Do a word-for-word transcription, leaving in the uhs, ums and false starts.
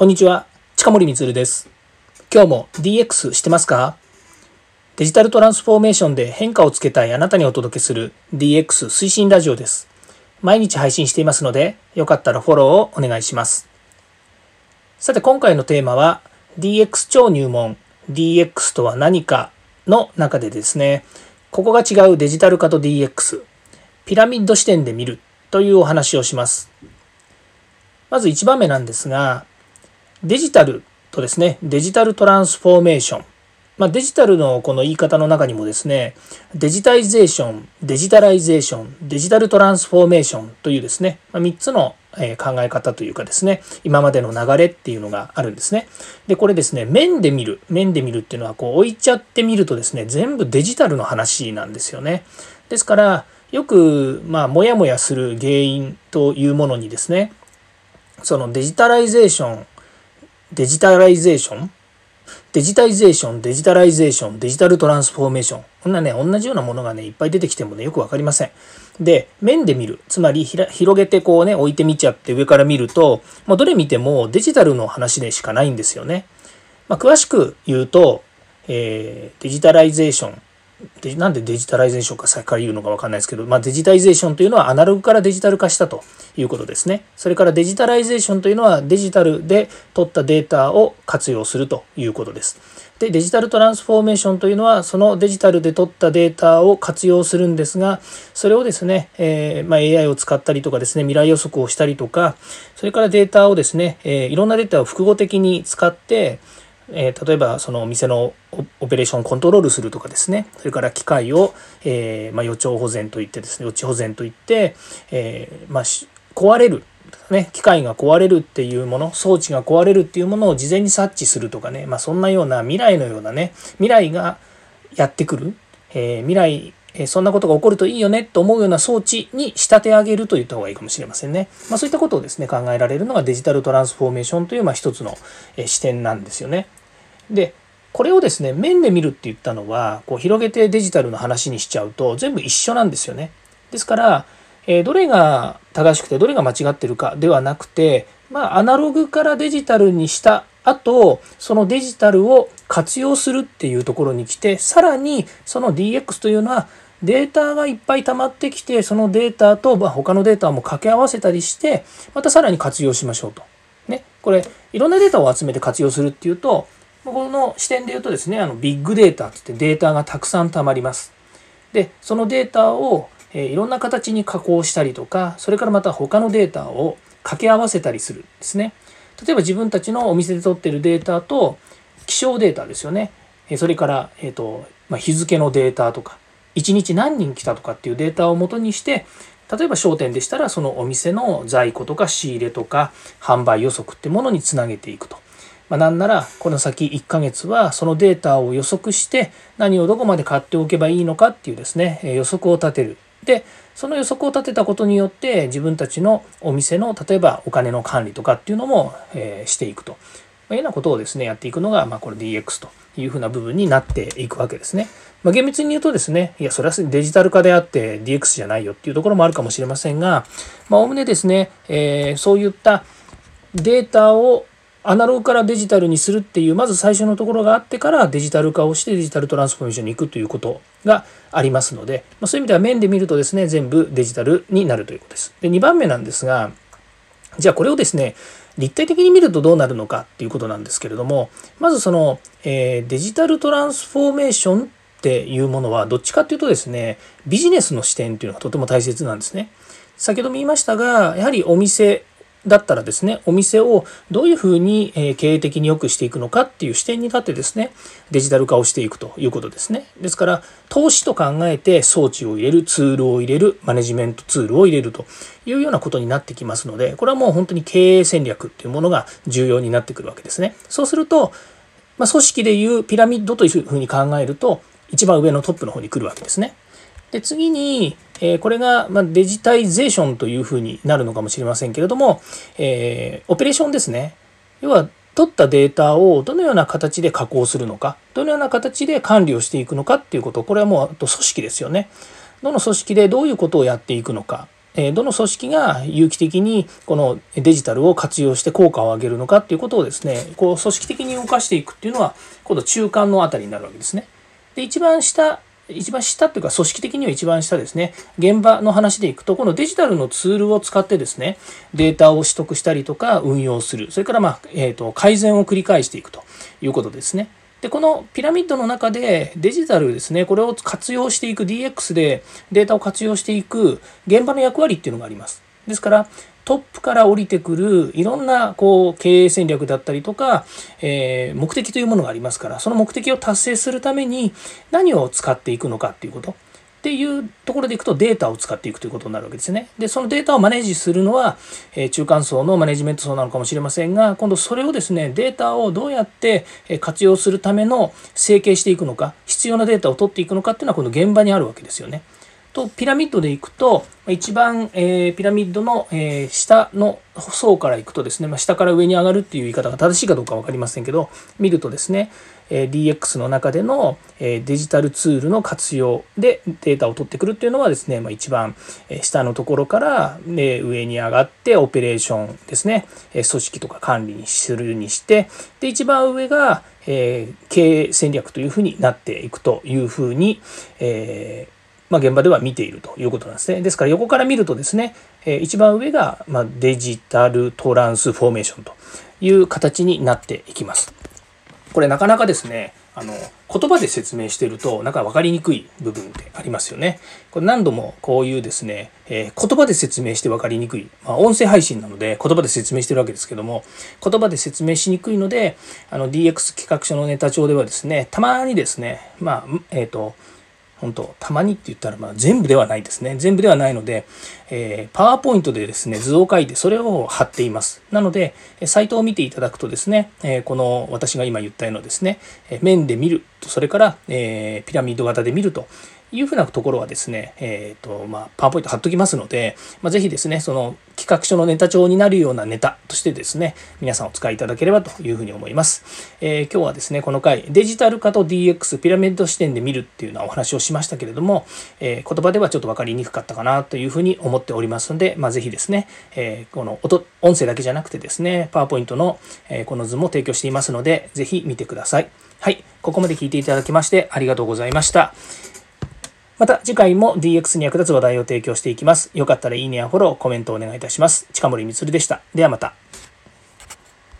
こんにちは、近森光です。今日も ディーエックス してますか？デジタルトランスフォーメーションで変化をつけたいあなたにお届けする ディーエックス 推進ラジオです。毎日配信していますので、よかったらフォローをお願いします。さて、今回のテーマは ディーエックス 超入門 ディーエックス とは何かの中でですね、ここが違うデジタル化と ディーエックス ピラミッド視点で見るというお話をします。まずいちばんめなんですが、デジタルとですね、デジタルトランスフォーメーション。まあ、デジタルのこの言い方の中にもですね、デジタイゼーション、デジタライゼーション、デジタルトランスフォーメーションというですね、みっつの考え方というかですね、今までの流れっていうのがあるんですね。で、これですね、面で見る、面で見るっていうのは、こう置いちゃってみるとですね、全部デジタルの話なんですよね。ですから、よく、まあ、もやもやする原因というものにですね、そのデジタライゼーション、デジタライゼーション、デジタイゼーション、デジタライゼーション、デジタルトランスフォーメーション。こんなね、同じようなものがね、いっぱい出てきてもね、よくわかりません。で、面で見る。つまりひら、広げてこうね、置いてみちゃって上から見ると、まあ、どれ見てもデジタルの話でしかないんですよね。まあ、詳しく言うと、えー、デジタライゼーション。で、なんでデジタライゼーションかさっきから言うのかわかんないですけど、まあ、デジタイゼーションというのはアナログからデジタル化したということですね。それからデジタライゼーションというのはデジタルで取ったデータを活用するということです。で、デジタルトランスフォーメーションというのはそのデジタルで取ったデータを活用するんですが、それをですね、えー、まあ エーアイ を使ったりとかですね、未来予測をしたりとか、それからデータをですね、えー、いろんなデータを複合的に使って、えー、例えばそのお店のオペレーションをコントロールするとかですね、それから機械を、えーまあ、予兆保全といってですね、予知保全といって、えーまあ、壊れる、ね、機械が壊れるっていうもの、装置が壊れるっていうものを事前に察知するとかね、まあ、そんなような未来のようなね、未来がやってくる、えー、未来、えー、そんなことが起こるといいよねと思うような装置に仕立て上げると言った方がいいかもしれませんね。まあ、そういったことをですね、考えられるのがデジタルトランスフォーメーションという、まあ、一つの、えー、視点なんですよね。で、これをですね、面で見るって言ったのは、こう広げてデジタルの話にしちゃうと全部一緒なんですよね。ですから、えー、どれが正しくてどれが間違ってるかではなくて、まあ、アナログからデジタルにした後、そのデジタルを活用するっていうところに来て、さらにその ディーエックス というのはデータがいっぱい溜まってきて、そのデータと、まあ、他のデータも掛け合わせたりして、またさらに活用しましょうと。ね、これ、いろんなデータを集めて活用するっていうと、この視点で言うとですね、あのビッグデータって言ってデータがたくさん溜まります。で、そのデータを、えー、いろんな形に加工したりとか、それからまた他のデータを掛け合わせたりするんですね。例えば自分たちのお店で取っているデータと気象データですよね。えー、それから、えーとまあ、日付のデータとか、いちにち何人来たとかっていうデータを元にして、例えば商店でしたらそのお店の在庫とか仕入れとか販売予測ってものにつなげていくと。まあ、なんならこの先いっかげつはそのデータを予測して何をどこまで買っておけばいいのかっていうですね、予測を立てる。で、その予測を立てたことによって自分たちのお店の例えばお金の管理とかっていうのもしていくと、まあ、いうようなことをですねやっていくのが、まあこれ ディーエックス というふうな部分になっていくわけですね。まあ、厳密に言うとですね、いやそれはデジタル化であって ディーエックス じゃないよっていうところもあるかもしれませんが、まあおおむねですね、えー、そういったデータをアナログからデジタルにするっていうまず最初のところがあってから、デジタル化をしてデジタルトランスフォーメーションに行くということがありますので、まあ、そういう意味では面で見るとですね全部デジタルになるということです。で、にばんめなんですが、じゃあこれをですね立体的に見るとどうなるのかっていうことなんですけれども、まずその、えー、デジタルトランスフォーメーションっていうものはどっちかっていうとですね、ビジネスの視点というのがとても大切なんですね。先ほども言いましたが、やはりお店だったらですね、お店をどういうふうに経営的に良くしていくのかっていう視点に立ってですね、デジタル化をしていくということですね。ですから、投資と考えて装置を入れる、ツールを入れる、マネジメントツールを入れるというようなことになってきますので、これはもう本当に経営戦略っていうものが重要になってくるわけですね。そうすると、まあ、組織でいうピラミッドというふうに考えると、一番上のトップの方に来るわけですね。で、次に、えー、これが、まあ、デジタイゼーションというふうになるのかもしれませんけれども、えー、オペレーションですね。要は、取ったデータをどのような形で加工するのか、どのような形で管理をしていくのかっていうこと、これはもう、あと組織ですよね。どの組織でどういうことをやっていくのか、どの組織が有機的にこのデジタルを活用して効果を上げるのかっていうことをですね、こう組織的に動かしていくっていうのは今度中間のあたりになるわけですね。で、一番下一番下っていうか組織的には一番下ですね。現場の話でいくと、このデジタルのツールを使ってですね、データを取得したりとか運用する、それからまあ、えーと、改善を繰り返していくということですね。で、このピラミッドの中でデジタルですね、これを活用していく ディーエックス でデータを活用していく現場の役割っていうのがあります。ですから、トップから降りてくるいろんなこう経営戦略だったりとか、えー、目的というものがありますから、その目的を達成するために何を使っていくのかっていうことっていうところでいくと、データを使っていくということになるわけですね。で、そのデータをマネージするのは、えー、中間層のマネジメント層なのかもしれませんが、今度それをですね、データをどうやって活用するための整形していくのか、必要なデータを取っていくのかっていうのは、この現場にあるわけですよね。とピラミッドでいくと、一番、えー、ピラミッドの、えー、下の層からいくとですね、まあ、下から上に上がるっていう言い方が正しいかどうか分かりませんけど、見るとですね、えー、ディーエックス の中での、えー、デジタルツールの活用でデータを取ってくるっていうのはですね、まあ、一番下のところから、ね、上に上がってオペレーションですね、組織とか管理にするにして、で一番上が、えー、経営戦略というふうになっていくというふうに、えーまあ、現場では見ているということなんですね。ですから横から見るとですね、一番上がデジタルトランスフォーメーションという形になっていきます。これなかなかですね、あの言葉で説明しているとなんか分かりにくい部分ってありますよね。これ何度もこういうですね、えー、言葉で説明して分かりにくい、まあ、音声配信なので言葉で説明してるわけですけども、言葉で説明しにくいので、あの ディーエックス 企画書のネタ帳ではですね、たまにですね、まあえっと本当、たまにって言ったら、まあ、全部ではないですね。全部ではないので、えー、パワーポイントでですね、図を書いて、それを貼っています。なので、サイトを見ていただくとですね、えー、この私が今言ったようなですね、面で見ると、それから、えー、ピラミッド型で見るというふうなところはですね、えーと、まあ、パワーポイント貼っときますので、まあ、ぜひですね、その企画書のネタ帳になるようなネタとしてですね、皆さんお使いいただければというふうに思います。えー、今日はですね、この回、デジタル化と ディーエックス、ピラミッド視点で見るっていうのはお話をしましたけれども、えー、言葉ではちょっと分かりにくかったかなというふうに思っておりますので、まあ、ぜひですね、えー、この音、音声だけじゃなくてですね、パワーポイントの、えー、この図も提供していますので、ぜひ見てください。はい、ここまで聞いていただきましてありがとうございました。また次回も ディーエックス に役立つ話題を提供していきます。よかったらいいねやフォロー、コメントをお願いいたします。近森光でした。ではまた。